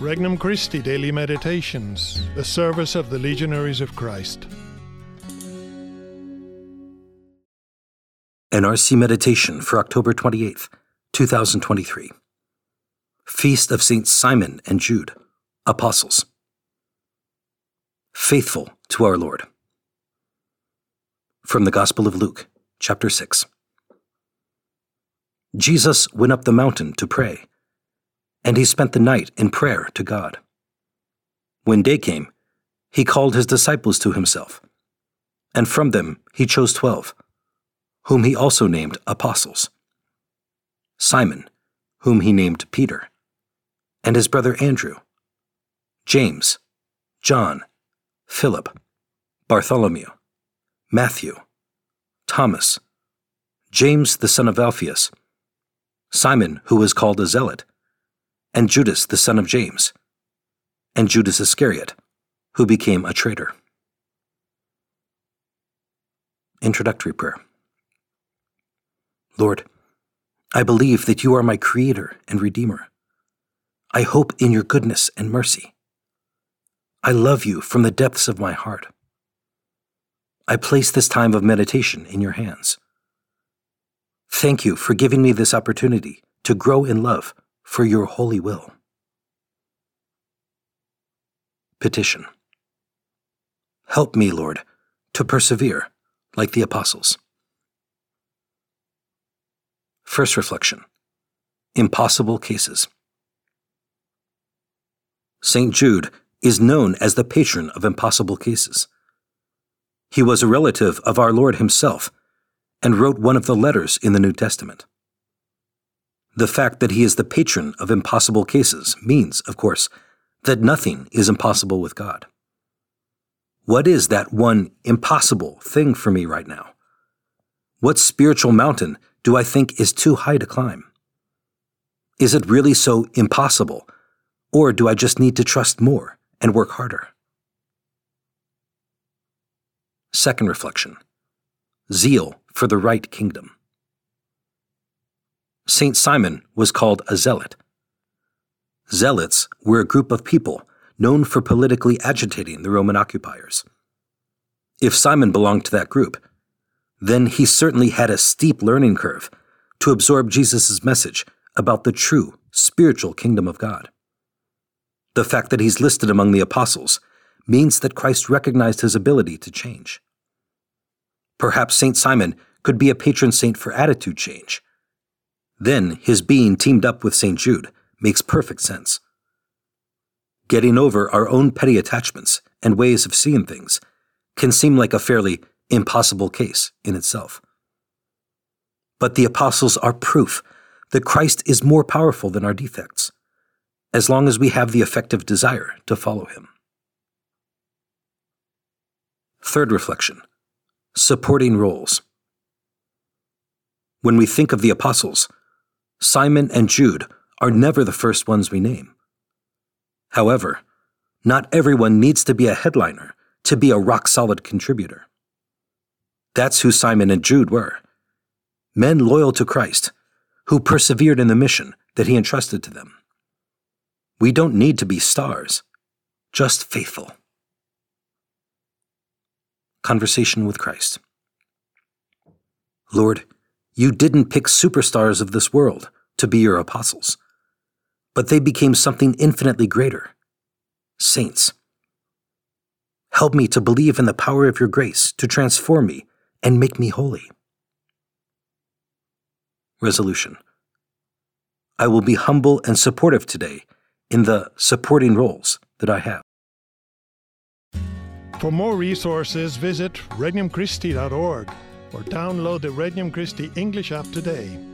Regnum Christi Daily Meditations, the service of the Legionaries of Christ. NRC Meditation for October 28th, 2023. Feast of Saints Simon and Jude, Apostles. Faithful to our Lord. From the Gospel of Luke, chapter 6. Jesus went up the mountain to pray, and he spent the night in prayer to God. When day came, he called his disciples to himself, and from them he chose 12, whom he also named apostles: Simon, whom he named Peter, and his brother Andrew, James, John, Philip, Bartholomew, Matthew, Thomas, James the son of Alphaeus, Simon who was called a zealot, and Judas the son of James, and Judas Iscariot, who became a traitor. Introductory Prayer. Lord, I believe that you are my Creator and Redeemer. I hope in your goodness and mercy. I love you from the depths of my heart. I place this time of meditation in your hands. Thank you for giving me this opportunity to grow in love for your holy will. Petition. Help me, Lord, to persevere like the apostles. First reflection: impossible cases. St. Jude is known as the patron of impossible cases. He was a relative of our Lord himself and wrote one of the letters in the New Testament. The fact that he is the patron of impossible cases means, of course, that nothing is impossible with God. What is that one impossible thing for me right now? What spiritual mountain do I think is too high to climb? Is it really so impossible, or do I just need to trust more and work harder? Second reflection: zeal for the right kingdom. St. Simon was called a zealot. Zealots were a group of people known for politically agitating the Roman occupiers. If Simon belonged to that group, then he certainly had a steep learning curve to absorb Jesus' message about the true spiritual kingdom of God. The fact that he's listed among the apostles means that Christ recognized his ability to change. Perhaps St. Simon could be a patron saint for attitude change. Then his being teamed up with St. Jude makes perfect sense. Getting over our own petty attachments and ways of seeing things can seem like a fairly impossible case in itself. But the apostles are proof that Christ is more powerful than our defects, as long as we have the effective desire to follow him. Third reflection: supporting roles. When we think of the apostles, Simon and Jude are never the first ones we name. However, not everyone needs to be a headliner to be a rock-solid contributor. That's who Simon and Jude were: men loyal to Christ, who persevered in the mission that he entrusted to them. We don't need to be stars, just faithful. Conversation with Christ. Lord, you didn't pick superstars of this world to be your apostles, but they became something infinitely greater: saints. Help me to believe in the power of your grace to transform me and make me holy. Resolution: I will be humble and supportive today in the supporting roles that I have. For more resources, visit RegnumChristi.org. or download the Regnum Christi English app today.